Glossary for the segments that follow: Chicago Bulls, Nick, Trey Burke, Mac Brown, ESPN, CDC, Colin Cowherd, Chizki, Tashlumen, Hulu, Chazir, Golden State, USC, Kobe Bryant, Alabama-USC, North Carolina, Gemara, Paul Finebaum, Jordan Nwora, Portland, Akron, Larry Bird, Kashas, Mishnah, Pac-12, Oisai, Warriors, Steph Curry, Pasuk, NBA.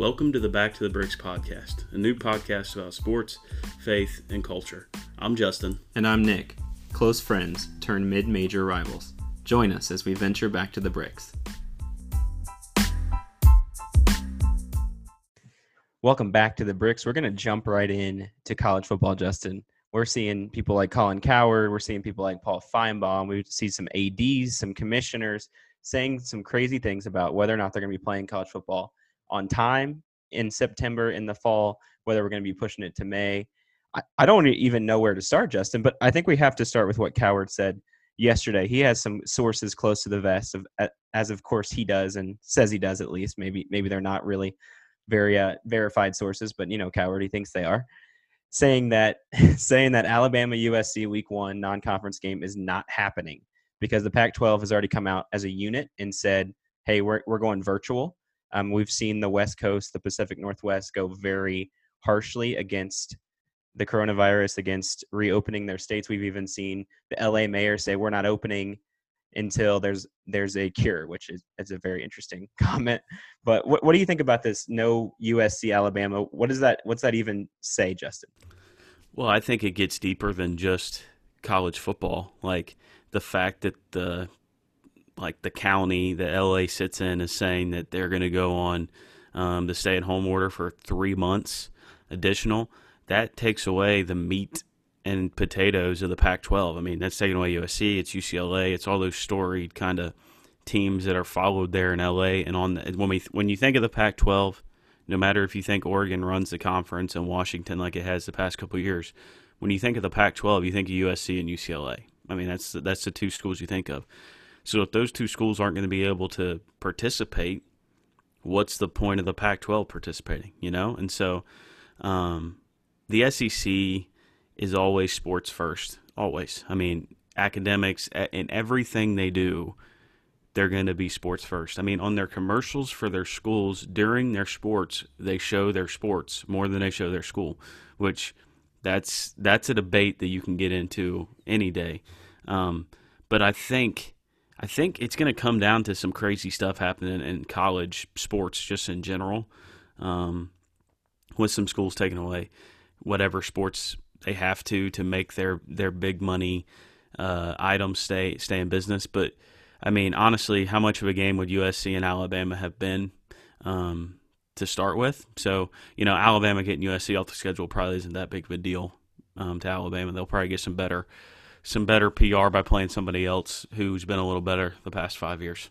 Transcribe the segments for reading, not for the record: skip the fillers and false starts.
Welcome to the Back to the Bricks podcast, a new podcast about sports, faith, and culture. I'm Justin. And I'm Nick. Close friends turn mid-major rivals. Join us as we venture back to the bricks. Welcome back to the bricks. We're going to jump right in to college football, Justin. We're seeing people like Colin Cowherd. We're seeing people like Paul Finebaum. We see some ADs, some commissioners saying some crazy things about whether or not they're going to be playing college football on time in September, in the fall, whether we're going to be pushing it to May. I don't even know where to start, Justin, but I think we have to start with what Cowherd said yesterday. He has some sources close to the vest, as of course he does, and says he does at least. Maybe they're not really very verified sources, but, you know, Cowherd, he thinks they are, saying that Alabama-USC Week 1 non-conference game is not happening because the Pac-12 has already come out as a unit and said, hey, we're going virtual. We've seen the West Coast, the Pacific Northwest, go very harshly against the coronavirus, against reopening their states. We've even seen the LA mayor say we're not opening until there's a cure, which is a very interesting comment. But what do you think about this? No USC Alabama. What's that even say, Justin? Well, I think it gets deeper than just college football. Like the fact that the county that LA sits in is saying that they're going to go on the stay-at-home order for 3 months additional, that takes away the meat and potatoes of the Pac-12. I mean, that's taking away USC, it's UCLA, it's all those storied kind of teams that are followed there in LA. And when you think of the Pac-12, no matter if you think Oregon runs the conference and Washington like it has the past couple of years, when you think of the Pac-12, you think of USC and UCLA. I mean, that's the two schools you think of. So if those two schools aren't going to be able to participate, what's the point of the Pac-12 participating, you know? And so the SEC is always sports first, always. I mean, academics and everything they do, they're going to be sports first. I mean, on their commercials for their schools, during their sports, they show their sports more than they show their school, which that's a debate that you can get into any day. But I think it's going to come down to some crazy stuff happening in college sports just in general, with some schools taking away whatever sports they have to make their big money items stay in business. But, I mean, honestly, how much of a game would USC and Alabama have been to start with? So, you know, Alabama getting USC off the schedule probably isn't that big of a deal to Alabama. They'll probably get some better PR by playing somebody else who's been a little better the past 5 years.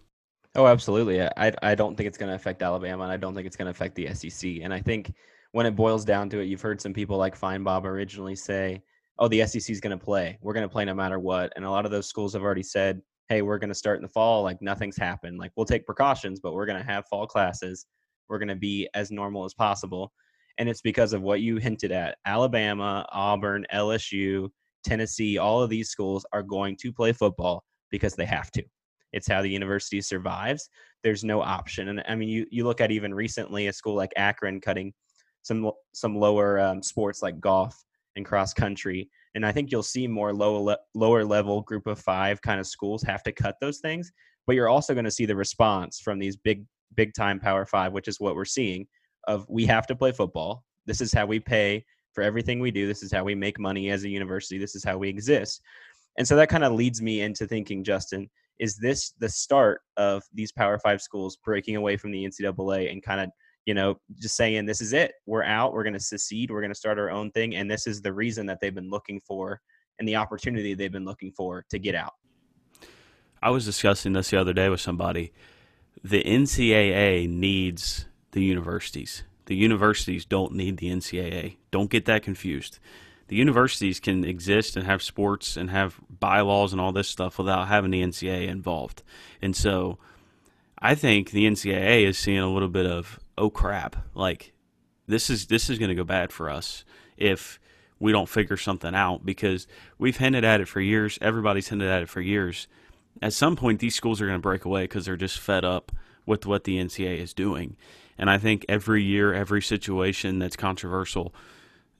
Oh, absolutely. I don't think it's going to affect Alabama, and I don't think it's going to affect the SEC. And I think when it boils down to it, you've heard some people like Finebaum originally say, oh, the SEC is going to play. We're going to play no matter what. And a lot of those schools have already said, hey, we're going to start in the fall. Like, nothing's happened. Like, we'll take precautions, but we're going to have fall classes. We're going to be as normal as possible. And it's because of what you hinted at. Alabama, Auburn, LSU, Tennessee, all of these schools are going to play football because they have to. It's how the university survives. There's no option. And I mean, you look at even recently a school like Akron cutting some lower sports like golf and cross country. And I think you'll see more lower level Group of Five kind of schools have to cut those things. But you're also going to see the response from these big time Power Five, which is what we're seeing of, we have to play football. This is how we pay for everything we do. This is how we make money as a university. This is how we exist. And so that kind of leads me into thinking, Justin, is this the start of these Power Five schools breaking away from the NCAA and kind of, you know, just saying, this is it. We're out. We're going to secede. We're going to start our own thing. And this is the reason that they've been looking for and the opportunity they've been looking for to get out. I was discussing this the other day with somebody. The NCAA needs the universities. The universities don't need the NCAA. Don't get that confused. The universities can exist and have sports and have bylaws and all this stuff without having the NCAA involved. And so I think the NCAA is seeing a little bit of, oh crap, like this is going to go bad for us if we don't figure something out, because we've hinted at it for years. Everybody's hinted at it for years. At some point, these schools are going to break away because they're just fed up with what the NCAA is doing. And I think every year, every situation that's controversial,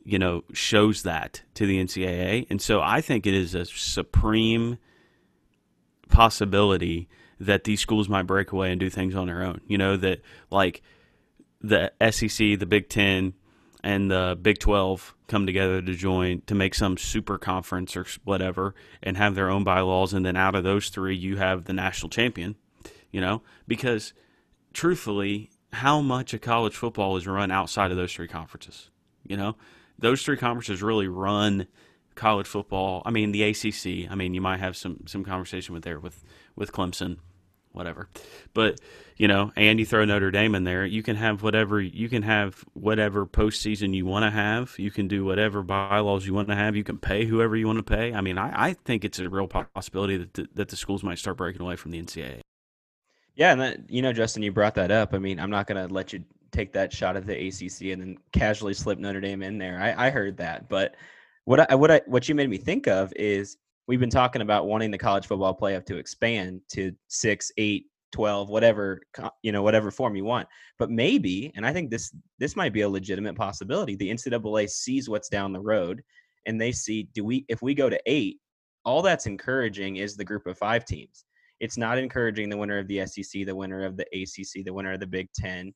you know, shows that to the NCAA. And so I think it is a supreme possibility that these schools might break away and do things on their own. You know, that like the SEC, the Big Ten, and the Big 12 come together to join to make some super conference or whatever and have their own bylaws. And then out of those three, you have the national champion, you know, because truthfully, how much of college football is run outside of those three conferences? You know, those three conferences really run college football. I mean, the ACC, I mean, you might have some conversation with there with Clemson, whatever. But, you know, and you throw Notre Dame in there, you can have whatever postseason you want to have. You can do whatever bylaws you want to have. You can pay whoever you want to pay. I mean, I think it's a real possibility that the schools might start breaking away from the NCAA. Yeah, and that, you know, Justin, you brought that up. I mean, I'm not going to let you take that shot at the ACC and then casually slip Notre Dame in there. I heard that, but what you made me think of is we've been talking about wanting the college football playoff to expand to 6, 8, 12, whatever, you know, whatever form you want. But maybe, and I think this might be a legitimate possibility, the NCAA sees what's down the road and they see, if we go to 8, all that's encouraging is the Group of Five teams. It's not encouraging the winner of the SEC, the winner of the ACC, the winner of the Big Ten,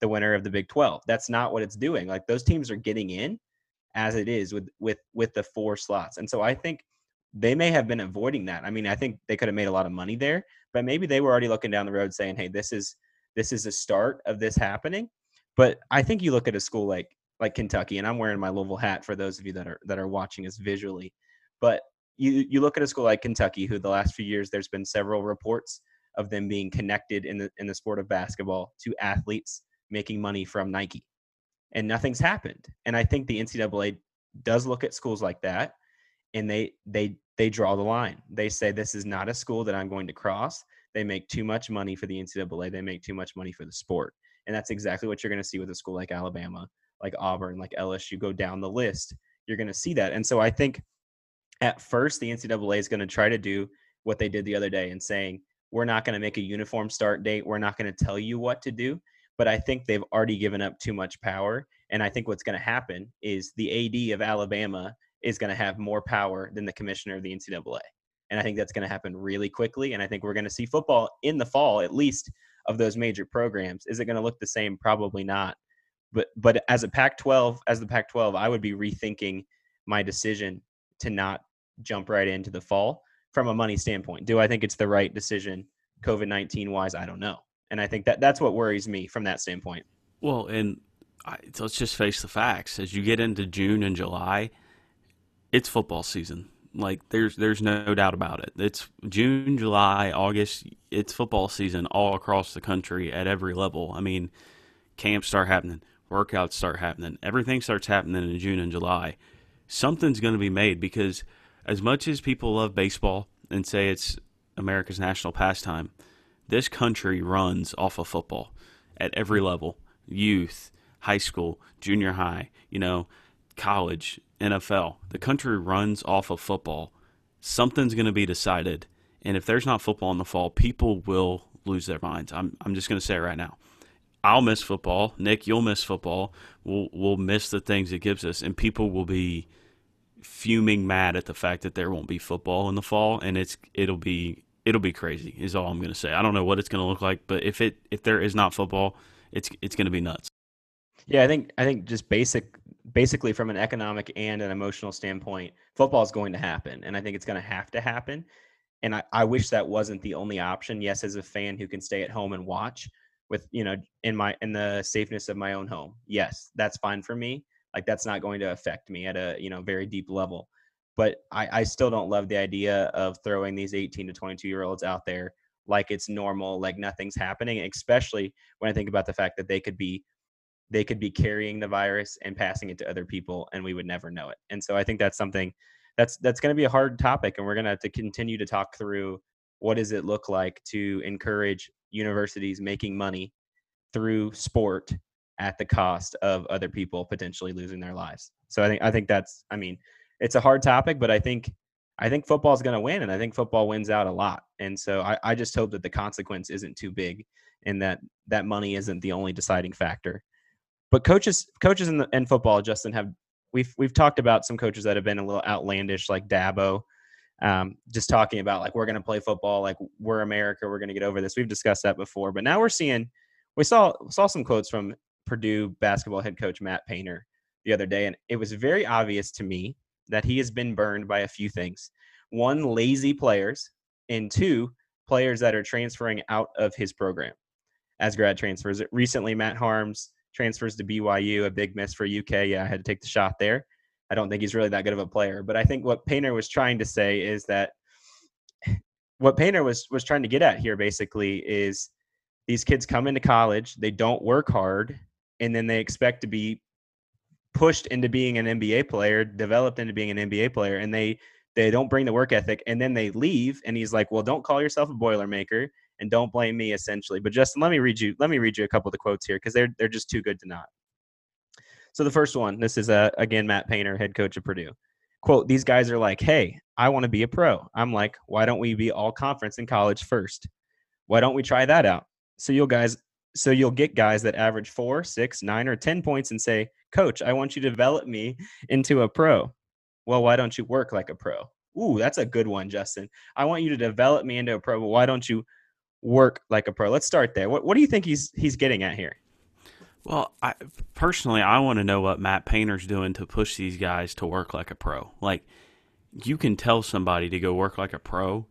the winner of the Big 12. That's not what it's doing. Like, those teams are getting in as it is with the four slots. And so I think they may have been avoiding that. I mean, I think they could have made a lot of money there, but maybe they were already looking down the road saying, hey, this is a start of this happening. But I think you look at a school like Kentucky, and I'm wearing my Louisville hat for those of you that are watching us visually, but You look at a school like Kentucky, who the last few years there's been several reports of them being connected in the sport of basketball to athletes making money from Nike, and nothing's happened. And I think the NCAA does look at schools like that, and they draw the line. They say, this is not a school that I'm going to cross. They make too much money for the NCAA. They make too much money for the sport. And that's exactly what you're going to see with a school like Alabama, like Auburn, like LSU. Go down the list, you're going to see that. And so I think at first, the NCAA is going to try to do what they did the other day and saying, we're not going to make a uniform start date. We're not going to tell you what to do. But I think they've already given up too much power. And I think what's going to happen is the AD of Alabama is going to have more power than the commissioner of the NCAA. And I think that's going to happen really quickly. And I think we're going to see football in the fall, at least of those major programs. Is it going to look the same? Probably not. But as a Pac-12, I would be rethinking my decision to not jump right into the fall from a money standpoint. Do I think it's the right decision COVID-19 wise? I don't know. And I think that's what worries me from that standpoint. Well, and let's just face the facts. As you get into June and July, it's football season. Like, there's no doubt about it. It's June, July, August. It's football season all across the country at every level. I mean, camps start happening, workouts start happening. Everything starts happening in June and July. Something's going to be made, because as much as people love baseball and say it's America's national pastime, this country runs off of football at every level: youth, high school, junior high, you know, college, NFL. The country runs off of football. Something's going to be decided, and if there's not football in the fall, people will lose their minds. I'm just going to say it right now. I'll miss football. Nick, you'll miss football. We'll miss the things it gives us, and people will be fuming mad at the fact that there won't be football in the fall, and it'll be crazy is all I'm going to say. I don't know what it's going to look like, but if there is not football, it's going to be nuts. Yeah, I think just basically from an economic and an emotional standpoint, football is going to happen, and I think it's going to happen. And I wish that wasn't the only option. Yes, as a fan who can stay at home and watch, with, you know, in the safeness of my own home. Yes, that's fine for me. Like, that's not going to affect me at a, you know, very deep level. But I still don't love the idea of throwing these 18 to 22-year-olds out there like it's normal, like nothing's happening, especially when I think about the fact that they could be carrying the virus and passing it to other people, and we would never know it. And so I think that's something that's going to be a hard topic, and we're going to have to continue to talk through what does it look like to encourage universities making money through sport at the cost of other people potentially losing their lives. So I think that's, I mean, it's a hard topic, but I think football is going to win, and I think football wins out a lot. And so I just hope that the consequence isn't too big, and that money isn't the only deciding factor. But coaches in football, Justin, we've talked about some coaches that have been a little outlandish, like Dabo. Just talking about, like, we're going to play football, like, we're America, we're going to get over this. We've discussed that before, but now we saw some quotes from Purdue basketball head coach Matt Painter the other day, and it was very obvious to me that he has been burned by a few things. One, lazy players, and two, players that are transferring out of his program as grad transfers. Recently, Matt Harms transfers to BYU, a big miss for UK. Yeah, I had to take the shot there. I don't think he's really that good of a player. But I think what Painter was trying to say is that what Painter was trying to get at here basically is these kids come into college, they don't work hard, and then they expect to be pushed into being an NBA player, developed into being an NBA player, and they don't bring the work ethic, and then they leave. And he's like, well, don't call yourself a Boilermaker and don't blame me, essentially. But Justin, let me read you a couple of the quotes here, because they're just too good to not. So the first one, this is, again, Matt Painter, head coach of Purdue. Quote, these guys are like, hey, I want to be a pro. I'm like, why don't we be all conference in college first? Why don't we try that out? So you'll get guys that average 4, 6, 9, or 10 points and say, coach, I want you to develop me into a pro. Well, why don't you work like a pro? Ooh, that's a good one, Justin. I want you to develop me into a pro, but why don't you work like a pro? Let's start there. What do you think he's getting at here? Well, I personally want to know what Matt Painter's doing to push these guys to work like a pro. Like, you can tell somebody to go work like a pro,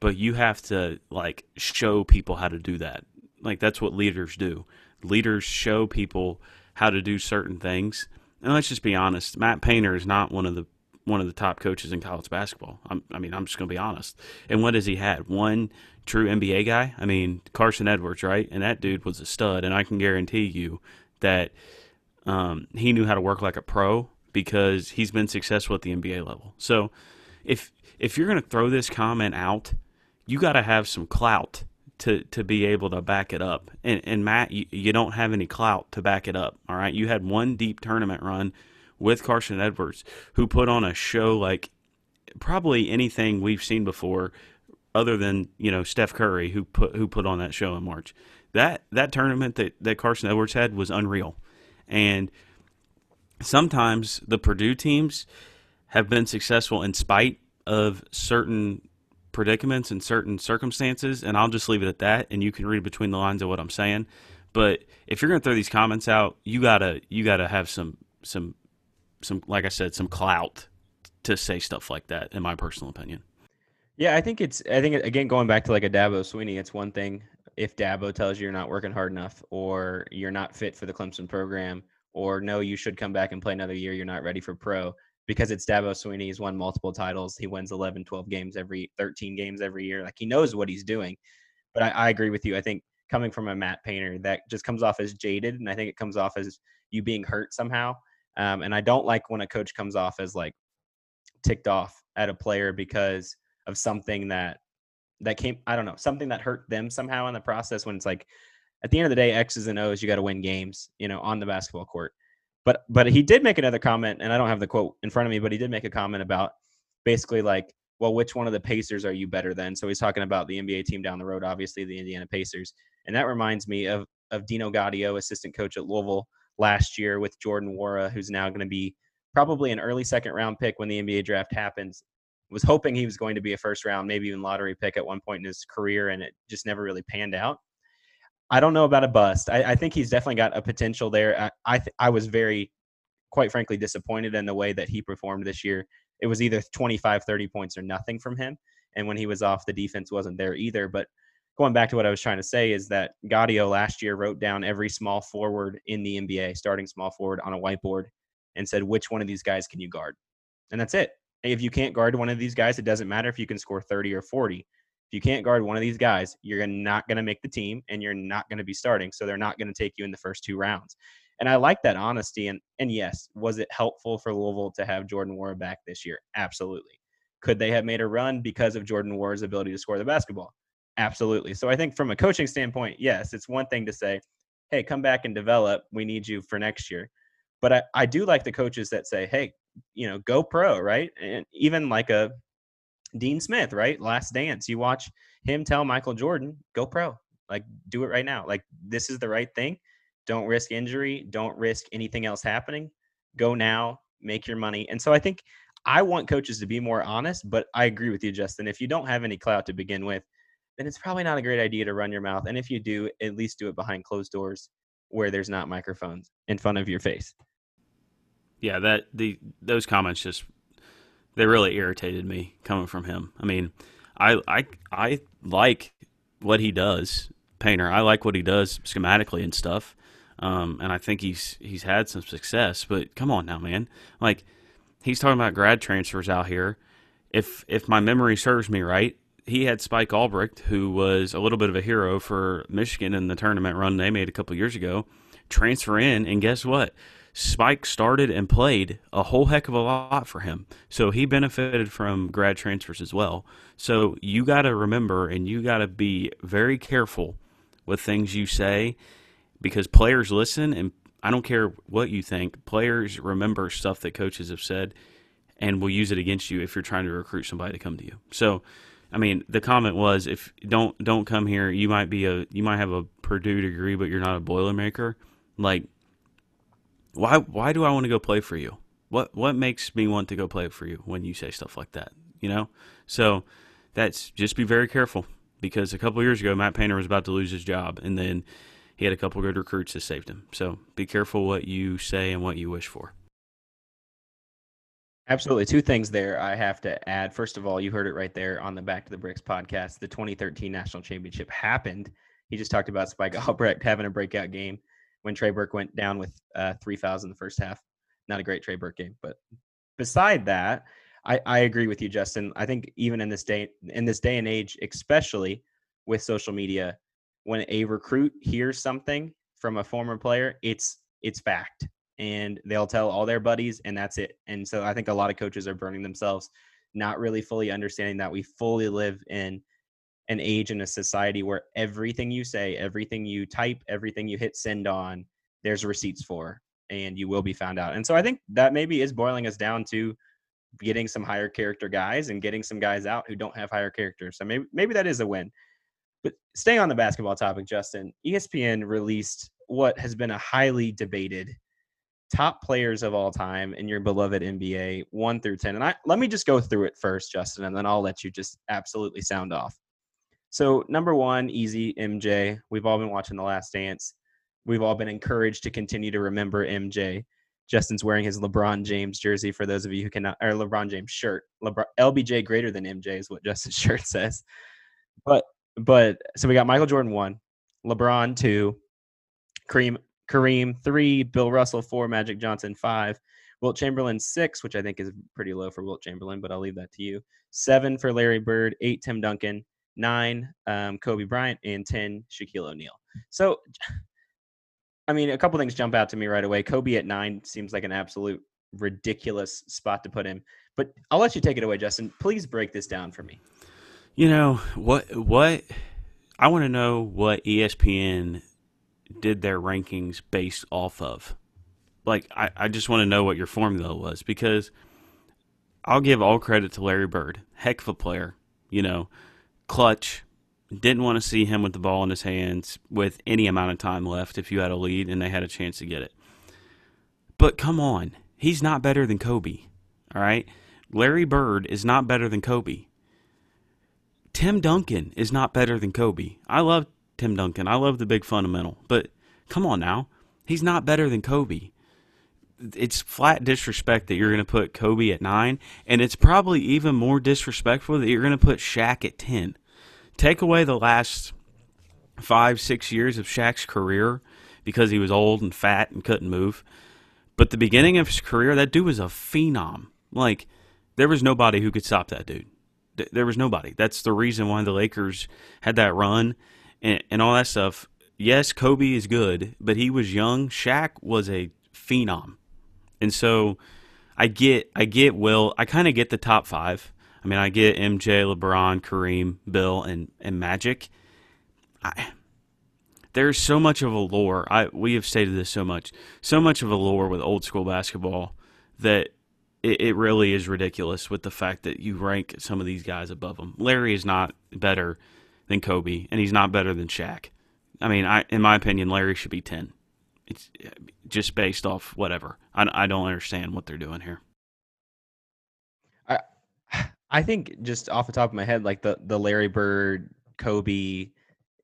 but you have to, like, show people how to do that. Like, that's what leaders do. Leaders show people how to do certain things. And let's just be honest, Matt Painter is not one of the top coaches in college basketball. I'm just going to be honest. And what has he had? One true NBA guy? I mean, Carson Edwards, right? And that dude was a stud. And I can guarantee you that he knew how to work like a pro because he's been successful at the NBA level. So if you're going to throw this comment out, you got to have some clout to be able to back it up. And Matt, you don't have any clout to back it up, all right? You had one deep tournament run with Carson Edwards, who put on a show like probably anything we've seen before other than, you know, Steph Curry, who put on that show in March. That tournament that Carson Edwards had was unreal. And sometimes the Purdue teams have been successful in spite of certain predicaments and certain circumstances, and I'll just leave it at that, and you can read between the lines of what I'm saying. But if you're going to throw these comments out, you gotta have some, like I said, some clout to say stuff like that, in my personal opinion. Yeah, I think again, going back to like a Dabo Swinney, it's one thing if Dabo tells you you're not working hard enough, or you're not fit for the Clemson program, or no, you should come back and play another year, you're not ready for pro, because it's Dabo Swinney. He's won multiple titles. He wins 11, 12 games 13 games every year. Like, he knows what he's doing. But I agree with you. I think coming from a Matt Painter, that just comes off as jaded, and I think it comes off as you being hurt somehow. And I don't like when a coach comes off as like ticked off at a player because of something that came, I don't know, something that hurt them somehow in the process, when it's like, at the end of the day, X's and O's, you got to win games, you know, on the basketball court. But he did make another comment, and I don't have the quote in front of me, but he did make a comment about basically like, well, which one of the Pacers are you better than? So he's talking about the NBA team down the road, obviously the Indiana Pacers. And that reminds me of Dino Gaudio, assistant coach at Louisville last year with Jordan Nwora, who's now going to be probably an early second round pick when the NBA draft happens. Was hoping he was going to be a first round, maybe even lottery pick at one point in his career, and it just never really panned out. I don't know about a bust. I think he's definitely got a potential there. I was very, quite frankly, disappointed in the way that he performed this year. It was either 25, 30 points or nothing from him. And when he was off, the defense wasn't there either. But going back to what I was trying to say is that Gaudio last year wrote down every small forward in the NBA, starting small forward, on a whiteboard and said, which one of these guys can you guard? And that's it. If you can't guard one of these guys, it doesn't matter if you can score 30 or 40. If you can't guard one of these guys, you're not going to make the team, and you're not going to be starting, so they're not going to take you in the first two rounds. And I like that honesty. And yes, was it helpful for Louisville to have Jordan Nwora back this year? Absolutely. Could they have made a run because of Jordan Nwora's ability to score the basketball? Absolutely. So I think from a coaching standpoint, yes, it's one thing to say, hey, come back and develop. We need you for next year. But I do like the coaches that say, hey, you know, go pro, right? And even like a Dean Smith, right? Last Dance. You watch him tell Michael Jordan, go pro. Like, do it right now. Like, this is the right thing. Don't risk injury. Don't risk anything else happening. Go now. Make your money. And so I think I want coaches to be more honest, but I agree with you, Justin. If you don't have any clout to begin with, then it's probably not a great idea to run your mouth. And if you do, at least do it behind closed doors where there's not microphones in front of your face. Yeah, those comments just, they really irritated me coming from him. I mean, I like what he does, Painter. I like what he does schematically and stuff. And I think he's had some success, but come on now, man. Like, he's talking about grad transfers out here. If my memory serves me right, he had Spike Albrecht, who was a little bit of a hero for Michigan in the tournament run they made a couple years ago, transfer in, and guess what? Spike started and played a whole heck of a lot for him. So he benefited from grad transfers as well. So you got to remember, and you got to be very careful with things you say, because players listen, and I don't care what you think, players remember stuff that coaches have said and will use it against you if you're trying to recruit somebody to come to you. So, I mean, the comment was, if don't come here, you might have a Purdue degree, but you're not a Boilermaker. Like, why do I want to go play for you? What makes me want to go play for you when you say stuff like that, you know? So that's, just be very careful, because a couple of years ago, Matt Painter was about to lose his job, and then he had a couple of good recruits that saved him. So be careful what you say and what you wish for. Absolutely. Two things there I have to add. First of all, you heard it right there on the Back to the Bricks podcast. The 2013 National Championship happened. He just talked about Spike Albrecht having a breakout game when Trey Burke went down with three fouls in the first half. Not a great Trey Burke game. But beside that, I agree with you, Justin. I think even in this day and age, especially with social media, when a recruit hears something from a former player, it's fact. And they'll tell all their buddies, and that's it. And so I think a lot of coaches are burning themselves, not really fully understanding that we fully live in an age and a society where everything you say, everything you type, everything you hit send on, there's receipts for, and you will be found out. And so I think that maybe is boiling us down to getting some higher character guys and getting some guys out who don't have higher character. So maybe that is a win. But staying on the basketball topic, Justin, ESPN released what has been a highly debated top players of all time in your beloved NBA, 1 through 10. And let me just go through it first, Justin, and then I'll let you just absolutely sound off. So number one, easy, MJ. We've all been watching The Last Dance. We've all been encouraged to continue to remember MJ. Justin's wearing his LeBron James jersey, for those of you who cannot, or LeBron James shirt. LBJ greater than MJ is what Justin's shirt says. But so we got Michael Jordan 1, LeBron 2, Kareem 3, Bill Russell 4, Magic Johnson 5, Wilt Chamberlain 6, which I think is pretty low for Wilt Chamberlain, but I'll leave that to you. 7 for Larry Bird, 8 Tim Duncan, 9 Kobe Bryant, and 10 Shaquille O'Neal. So, I mean, a couple things jump out to me right away. Kobe at 9 seems like an absolute ridiculous spot to put him. But I'll let you take it away, Justin. Please break this down for me. You know, what I want to know what ESPN did their rankings based off of. Like, I just want to know what your formula was, because I'll give all credit to Larry Bird. Heck of a player, you know, clutch. Didn't want to see him with the ball in his hands with any amount of time left if you had a lead and they had a chance to get it. But come on, he's not better than Kobe, all right? Larry Bird is not better than Kobe. Tim Duncan is not better than Kobe. I love Tim Duncan. I love the big fundamental. But come on now. He's not better than Kobe. It's flat disrespect that you're going to put Kobe at 9. And it's probably even more disrespectful that you're going to put Shaq at 10. Take away the last 5-6 years of Shaq's career because he was old and fat and couldn't move. But the beginning of his career, that dude was a phenom. Like, there was nobody who could stop that dude. There was nobody. That's the reason why the Lakers had that run and all that stuff. Yes, Kobe is good, but he was young. Shaq was a phenom. And so I get Will. I kind of get the top five. I mean, I get MJ, LeBron, Kareem, Bill, and Magic. There's so much of a lore. We have stated this so much of a lore with old school basketball that it really is ridiculous with the fact that you rank some of these guys above them. Larry is not better than Kobe, and he's not better than Shaq. I mean, in my opinion, Larry should be 10. It's just based off whatever. I don't understand what they're doing here. I think just off the top of my head, like the Larry Bird, Kobe,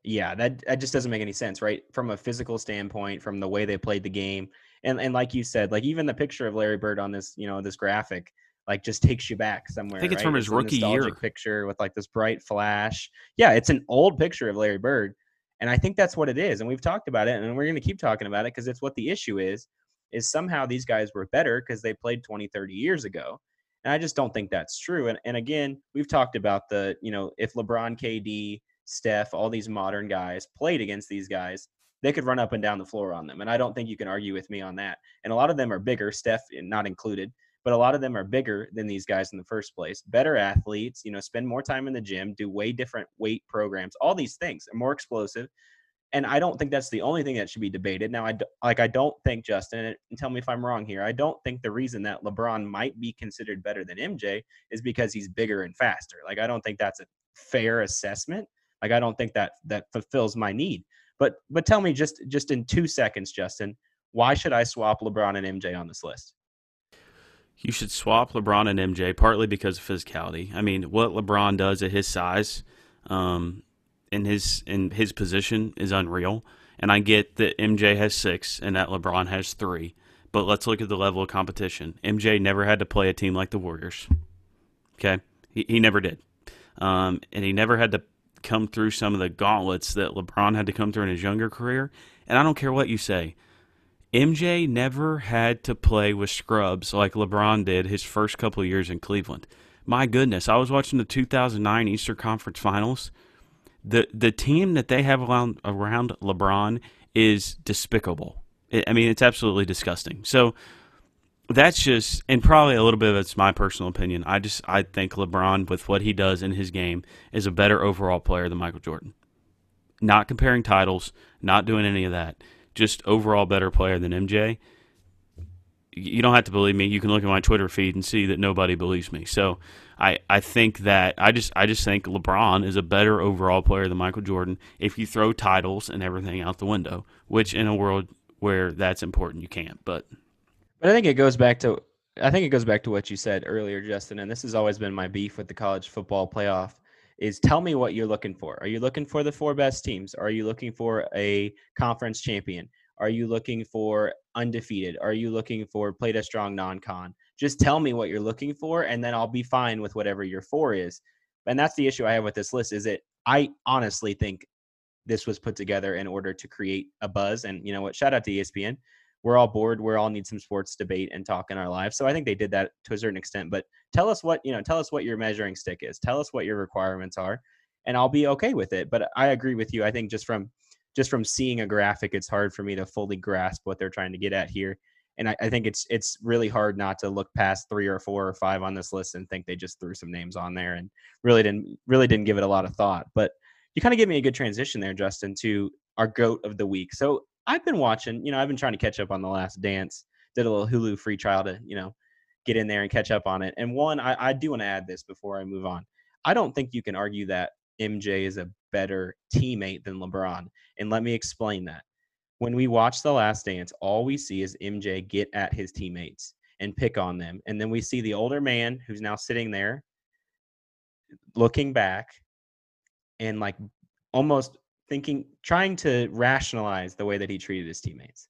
Yeah, that just doesn't make any sense, right? From a physical standpoint, from the way they played the game. And like you said, like even the picture of Larry Bird on this, you know, this graphic, like just takes you back somewhere. I think it's right? From his rookie year picture with like this bright flash. Yeah. It's an old picture of Larry Bird. And I think that's what it is. And we've talked about it and we're going to keep talking about it because it's what the issue is somehow these guys were better because they played 20, 30 years ago. And I just don't think that's true. And again, we've talked about the, you know, if LeBron, KD, Steph, all these modern guys played against these guys, they could run up and down the floor on them. And I don't think you can argue with me on that. And a lot of them are bigger, Steph not included, but a lot of them are bigger than these guys in the first place. Better athletes, you know, spend more time in the gym, do way different weight programs, all these things are more explosive. And I don't think that's the only thing that should be debated. Now, I don't think, Justin, and tell me if I'm wrong here, I don't think the reason that LeBron might be considered better than MJ is because he's bigger and faster. Like, I don't think that's a fair assessment. Like, I don't think that fulfills my need. But tell me just in 2 seconds, Justin, why should I swap LeBron and MJ on this list? You should swap LeBron and MJ partly because of physicality. I mean, what LeBron does at his size, in his position is unreal. And I get that MJ has 6 and that LeBron has 3. But let's look at the level of competition. MJ never had to play a team like the Warriors. Okay, he never did, and he never had to come through some of the gauntlets that LeBron had to come through in his younger career. And I don't care what you say. MJ never had to play with scrubs like LeBron did his first couple of years in Cleveland. My goodness, I was watching the 2009 Eastern Conference Finals. The team that they have around LeBron is despicable. I mean, it's absolutely disgusting. So that's just, and probably a little bit of it's my personal opinion. I think LeBron, with what he does in his game, is a better overall player than Michael Jordan. Not comparing titles, not doing any of that. Just overall better player than MJ. You don't have to believe me. You can look at my Twitter feed and see that nobody believes me. So I think that I just think LeBron is a better overall player than Michael Jordan if you throw titles and everything out the window, which in a world where that's important, you can't. But I think it goes back to what you said earlier, Justin, and this has always been my beef with the college football playoff. Is tell me what you're looking for. Are you looking for the 4 best teams? Are you looking for a conference champion? Are you looking for undefeated? Are you looking for played a strong non-con? Just tell me what you're looking for, and then I'll be fine with whatever your 4 is. And that's the issue I have with this list, is that I honestly think this was put together in order to create a buzz. And you know what? Shout out to ESPN. We're all bored. We all need some sports debate and talk in our lives. So I think they did that to a certain extent, but tell us what your measuring stick is. Tell us what your requirements are, and I'll be okay with it. But I agree with you. I think just from seeing a graphic, it's hard for me to fully grasp what they're trying to get at here. And I think it's really hard not to look past 3 or 4 or 5 on this list and think they just threw some names on there and really didn't give it a lot of thought. But you kind of gave me a good transition there, Justin, to our GOAT of the week. So I've been watching, you know, I've been trying to catch up on The Last Dance, did a little Hulu free trial to, you know, get in there and catch up on it. And one, I do want to add this before I move on. I don't think you can argue that MJ is a better teammate than LeBron. And let me explain that. When we watch The Last Dance, all we see is MJ get at his teammates and pick on them. And then we see the older man who's now sitting there looking back and like almost thinking, trying to rationalize the way that he treated his teammates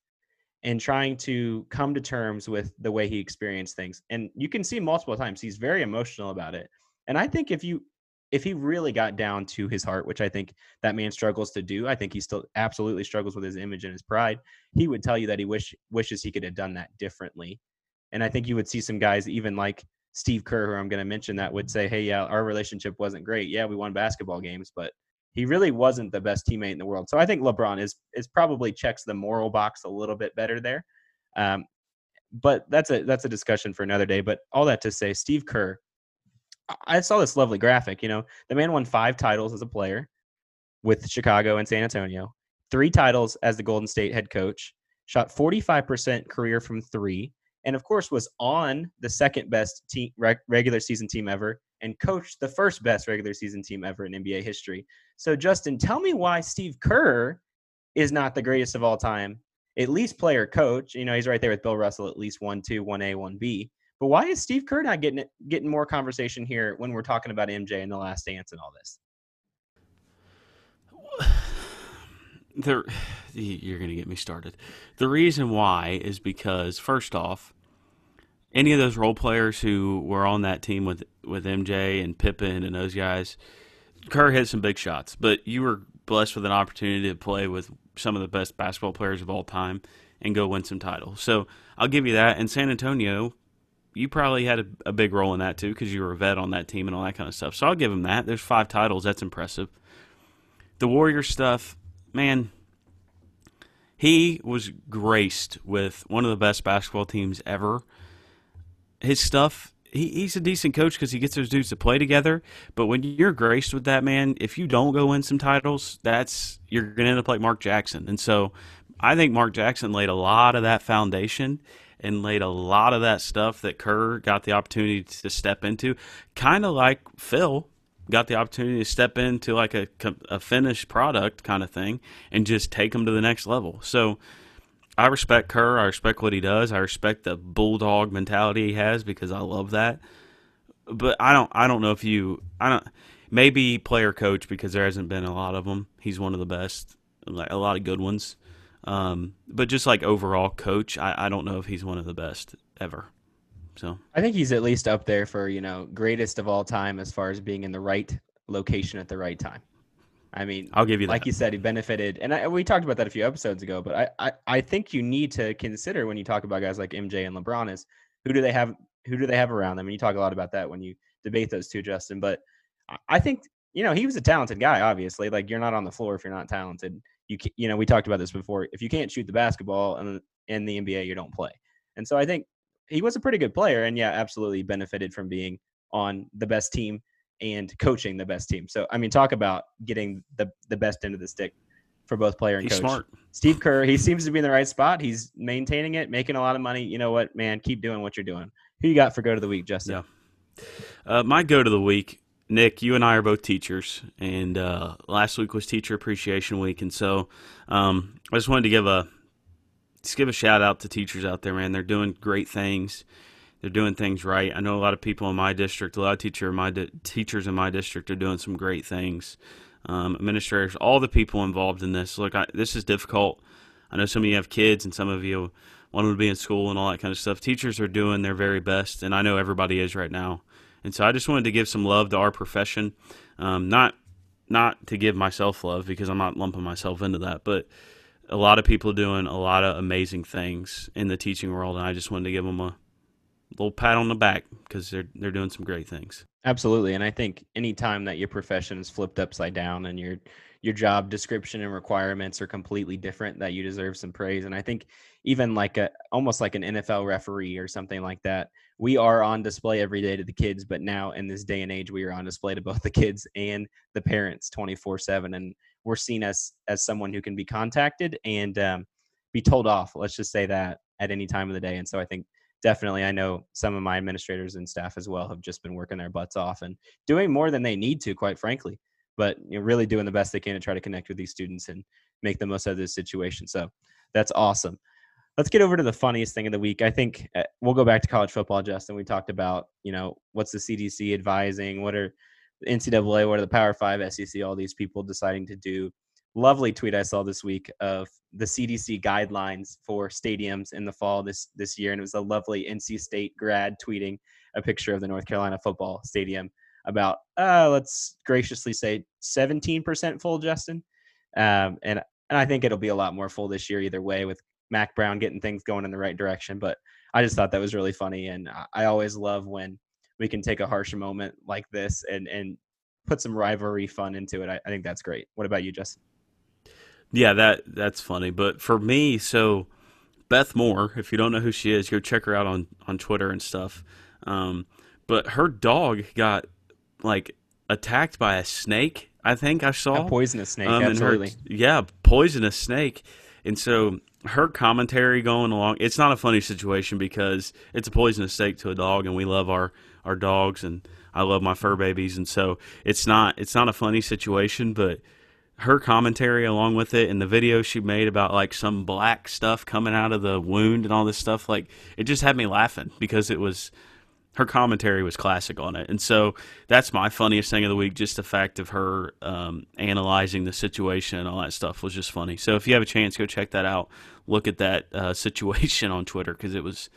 and trying to come to terms with the way he experienced things. And you can see multiple times he's very emotional about it. And I think if he really got down to his heart, which I think that man struggles to do, I think he still absolutely struggles with his image and his pride, he would tell you that he wishes he could have done that differently. And I think you would see some guys, even like Steve Kerr, who I'm going to mention, that would say, hey, yeah, our relationship wasn't great. Yeah, we won basketball games, but he really wasn't the best teammate in the world. So I think LeBron is probably checks the moral box a little bit better there. But that's a discussion for another day. But all that to say, Steve Kerr, I saw this lovely graphic. You know, the man won 5 titles as a player with Chicago and San Antonio, 3 titles as the Golden State head coach, shot 45% career from 3, and of course was on the 2nd best team, regular season team ever, and coached the 1st best regular season team ever in NBA history. So, Justin, tell me why Steve Kerr is not the greatest of all time, at least player coach. You know, he's right there with Bill Russell, at least 1-2, 1A, 1B. But why is Steve Kerr not getting more conversation here when we're talking about MJ and The Last Dance and all this? You're going to get me started. The reason why is because, first off, any of those role players who were on that team with MJ and Pippen and those guys, Kerr hit some big shots, but you were blessed with an opportunity to play with some of the best basketball players of all time and go win some titles. So I'll give you that. And San Antonio, you probably had a big role in that too because you were a vet on that team and all that kind of stuff. So I'll give them that. There's 5 titles. That's impressive. The Warriors stuff, man, he was graced with one of the best basketball teams ever. His stuff, he's a decent coach because he gets those dudes to play together. But when you're graced with that, man, if you don't go win some titles, you're going to end up like Mark Jackson. And so I think Mark Jackson laid a lot of that foundation and laid a lot of that stuff that Kerr got the opportunity to step into, kind of like Phil got the opportunity to step into like a finished product kind of thing and just take them to the next level. So I respect Kerr. I respect what he does. I respect the bulldog mentality he has because I love that. But I don't know if you – maybe player coach because there hasn't been a lot of them. He's one of the best, like a lot of good ones. But just like overall coach, I don't know if he's one of the best ever. So I think he's at least up there for, greatest of all time as far as being in the right location at the right time. I mean, I'll give you that. Like you said, he benefited. And we talked about that a few episodes ago, but I think you need to consider when you talk about guys like MJ and LeBron is who do they have around them? And you talk a lot about that when you debate those two, Justin. But I think, he was a talented guy, obviously. Like, you're not on the floor if you're not talented. We talked about this before. If you can't shoot the basketball in the NBA, you don't play. And so I think he was a pretty good player and, yeah, absolutely benefited from being on the best team and coaching the best team. So, I mean, talk about getting the best end of the stick for both player and coach. He's smart. Steve Kerr, he seems to be in the right spot. He's maintaining it, making a lot of money. You know what, man, keep doing what you're doing. Who you got for Go to the Week, Justin? Yeah. My Go to the Week, Nick, you and I are both teachers, and last week was Teacher Appreciation Week. And so I just wanted to give a shout-out to teachers out there, man. They're doing great things. They're doing things right. I know a lot of people in my district, a lot of teachers in my district are doing some great things. Administrators, all the people involved in this. Look, this is difficult. I know some of you have kids and some of you want them to be in school and all that kind of stuff. Teachers are doing their very best, and I know everybody is right now. And so I just wanted to give some love to our profession, not to give myself love because I'm not lumping myself into that, but a lot of people doing a lot of amazing things in the teaching world, and I just wanted to give them a little pat on the back because they're doing some great things. Absolutely, and I think any time that your profession is flipped upside down and your job description and requirements are completely different, that you deserve some praise. And I think even like almost like an NFL referee or something like that, we are on display every day to the kids, but now in this day and age, we are on display to both the kids and the parents 24/7. And we're seen as someone who can be contacted and be told off, let's just say that, at any time of the day. And so I think definitely, I know some of my administrators and staff as well have just been working their butts off and doing more than they need to, quite frankly, but really doing the best they can to try to connect with these students and make the most out of this situation. So that's awesome. Let's get over to the funniest thing of the week. I think we'll go back to college football, Justin. We talked about, what's the CDC advising? What are the NCAA? What are the Power 5, SEC, all these people deciding to do? Lovely tweet I saw this week of the CDC guidelines for stadiums in the fall this year, and it was a lovely NC State grad tweeting a picture of the North Carolina football stadium about, let's graciously say 17% full, Justin. And I think it'll be a lot more full this year either way with Mac Brown getting things going in the right direction, but I just thought that was really funny. And I always love when we can take a harsh moment like this and put some rivalry fun into it. I think that's great. What about you, Justin? Yeah, that's funny. But for me, so Beth Moore, if you don't know who she is, go check her out on Twitter and stuff. But her dog got like attacked by a snake, I think I saw. A poisonous snake, absolutely. Poisonous snake. And so her commentary going along, it's not a funny situation because it's a poisonous snake to a dog, and we love our dogs, and I love my fur babies, and so it's not a funny situation, but her commentary along with it and the video she made about like some black stuff coming out of the wound and all this stuff, like it just had me laughing because it was her commentary was classic on it. And so that's my funniest thing of the week, just the fact of her analyzing the situation and all that stuff was just funny. So if you have a chance, go check that out. Look at that situation on Twitter because it was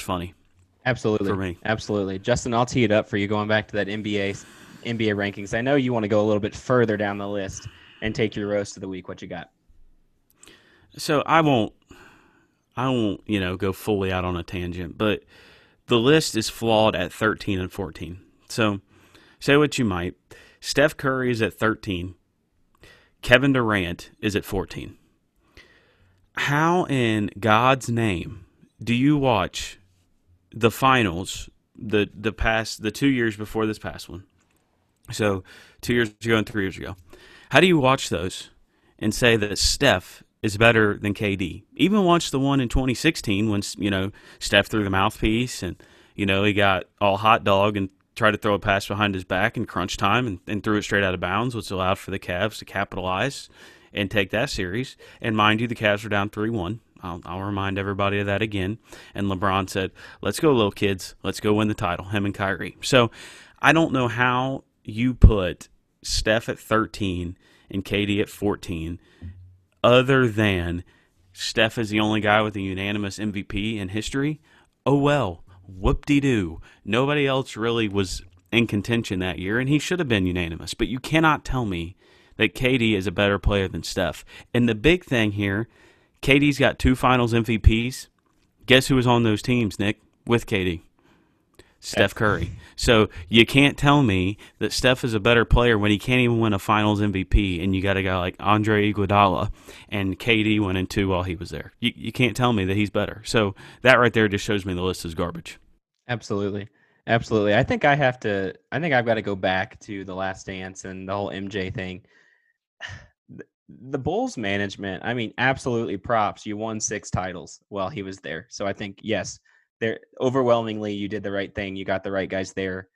funny. Absolutely. For me. Absolutely. Justin, I'll tee it up for you going back to that NBA rankings. I know you want to go a little bit further down the list and take your roast of the week. What you got? So I won't, go fully out on a tangent, but the list is flawed at 13 and 14. So say what you might. Steph Curry is at 13. Kevin Durant is at 14. How in God's name do you watch the finals, the 2 years before this past one? So 2 years ago and 3 years ago. How do you watch those and say that Steph is better than KD? Even watch the one in 2016 when, Steph threw the mouthpiece and, he got all hot dog and tried to throw a pass behind his back in crunch time and threw it straight out of bounds, which allowed for the Cavs to capitalize and take that series. And mind you, the Cavs were down 3-1. I'll remind everybody of that again. And LeBron said, let's go, little kids. Let's go win the title, him and Kyrie. So I don't know how you put Steph at 13 and KD at 14, other than Steph is the only guy with a unanimous MVP in history. Oh, well, whoop-de-doo. Nobody else really was in contention that year, and he should have been unanimous. But you cannot tell me that KD is a better player than Steph. And the big thing here, KD's got two finals MVPs. Guess who was on those teams, Nick, with KD? Steph Curry. So you can't tell me that Steph is a better player when he can't even win a finals MVP and you got a guy like Andre Iguodala and KD went in two while he was there. You can't tell me that he's better. So that right there just shows me the list is garbage. Absolutely. Absolutely. I think I've got to go back to The Last Dance and the whole MJ thing. The Bulls management, absolutely props. You won 6 titles while he was there. So I think, yes, there overwhelmingly you did the right thing. You got the right guys there.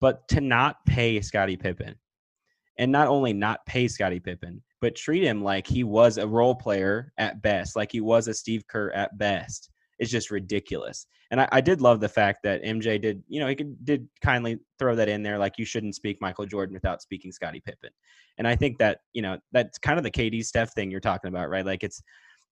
But to not pay Scottie Pippen, and not only not pay Scottie Pippen, but treat him like he was a role player at best, like he was a Steve Kerr at best, is just ridiculous. And I did love the fact that MJ did, he did kindly throw that in there, like you shouldn't speak Michael Jordan without speaking Scottie Pippen. And I think that, that's kind of the KD Steph thing you're talking about, right? Like it's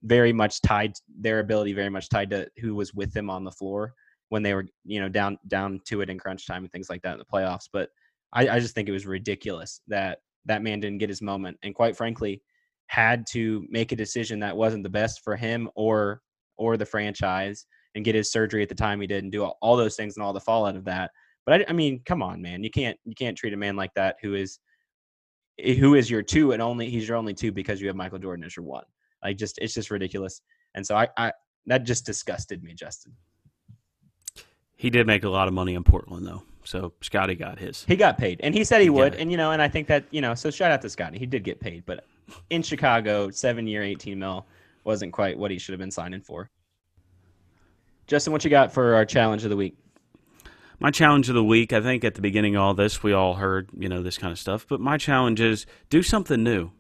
very much tied, their ability very much tied to who was with them on the floor when they were, down to it in crunch time and things like that in the playoffs. But I just think it was ridiculous that that man didn't get his moment. And quite frankly, had to make a decision that wasn't the best for him or the franchise, and get his surgery at the time he did and do all those things and all the fallout of that. But come on, man, you can't treat a man like that who is your two and only, he's your only two because you have Michael Jordan as your one. Like it's just ridiculous. And so I that just disgusted me, Justin. He did make a lot of money in Portland though. So Scottie got his. He got paid and he said he would. And, and I think that, so shout out to Scottie, he did get paid, but in Chicago, 7 year, $18 million wasn't quite what he should have been signing for. Justin, what you got for our challenge of the week? My challenge of the week, I think at the beginning of all this, we all heard, this kind of stuff. But my challenge is do something new,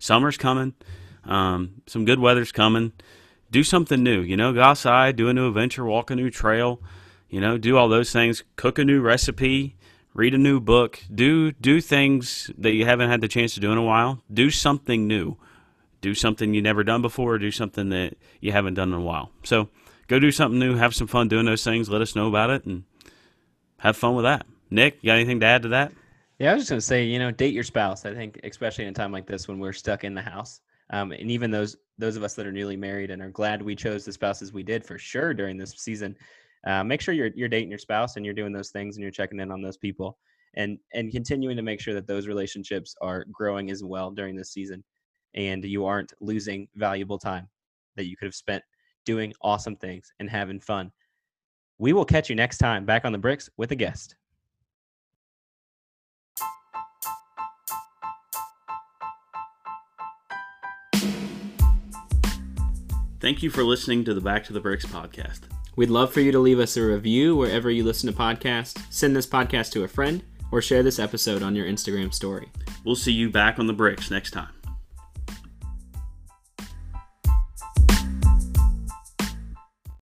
Summer's coming. Some good weather's coming. Do something new, Go outside, do a new adventure, walk a new trail, do all those things. Cook a new recipe, read a new book. Do things that you haven't had the chance to do in a while. Do something new. Do something you've never done before or do something that you haven't done in a while. So go do something new. Have some fun doing those things. Let us know about it and have fun with that. Nick, you got anything to add to that? Yeah, I was just going to say, date your spouse. I think especially in a time like this when we're stuck in the house. And even those of us that are newly married and are glad we chose the spouses we did for sure during this season, make sure you're dating your spouse and you're doing those things and you're checking in on those people and continuing to make sure that those relationships are growing as well during this season and you aren't losing valuable time that you could have spent doing awesome things and having fun. We will catch you next time back on The Bricks with a guest. Thank you for listening to the Back to the Bricks podcast. We'd love for you to leave us a review wherever you listen to podcasts, send this podcast to a friend, or share this episode on your Instagram story. We'll see you back on The Bricks next time.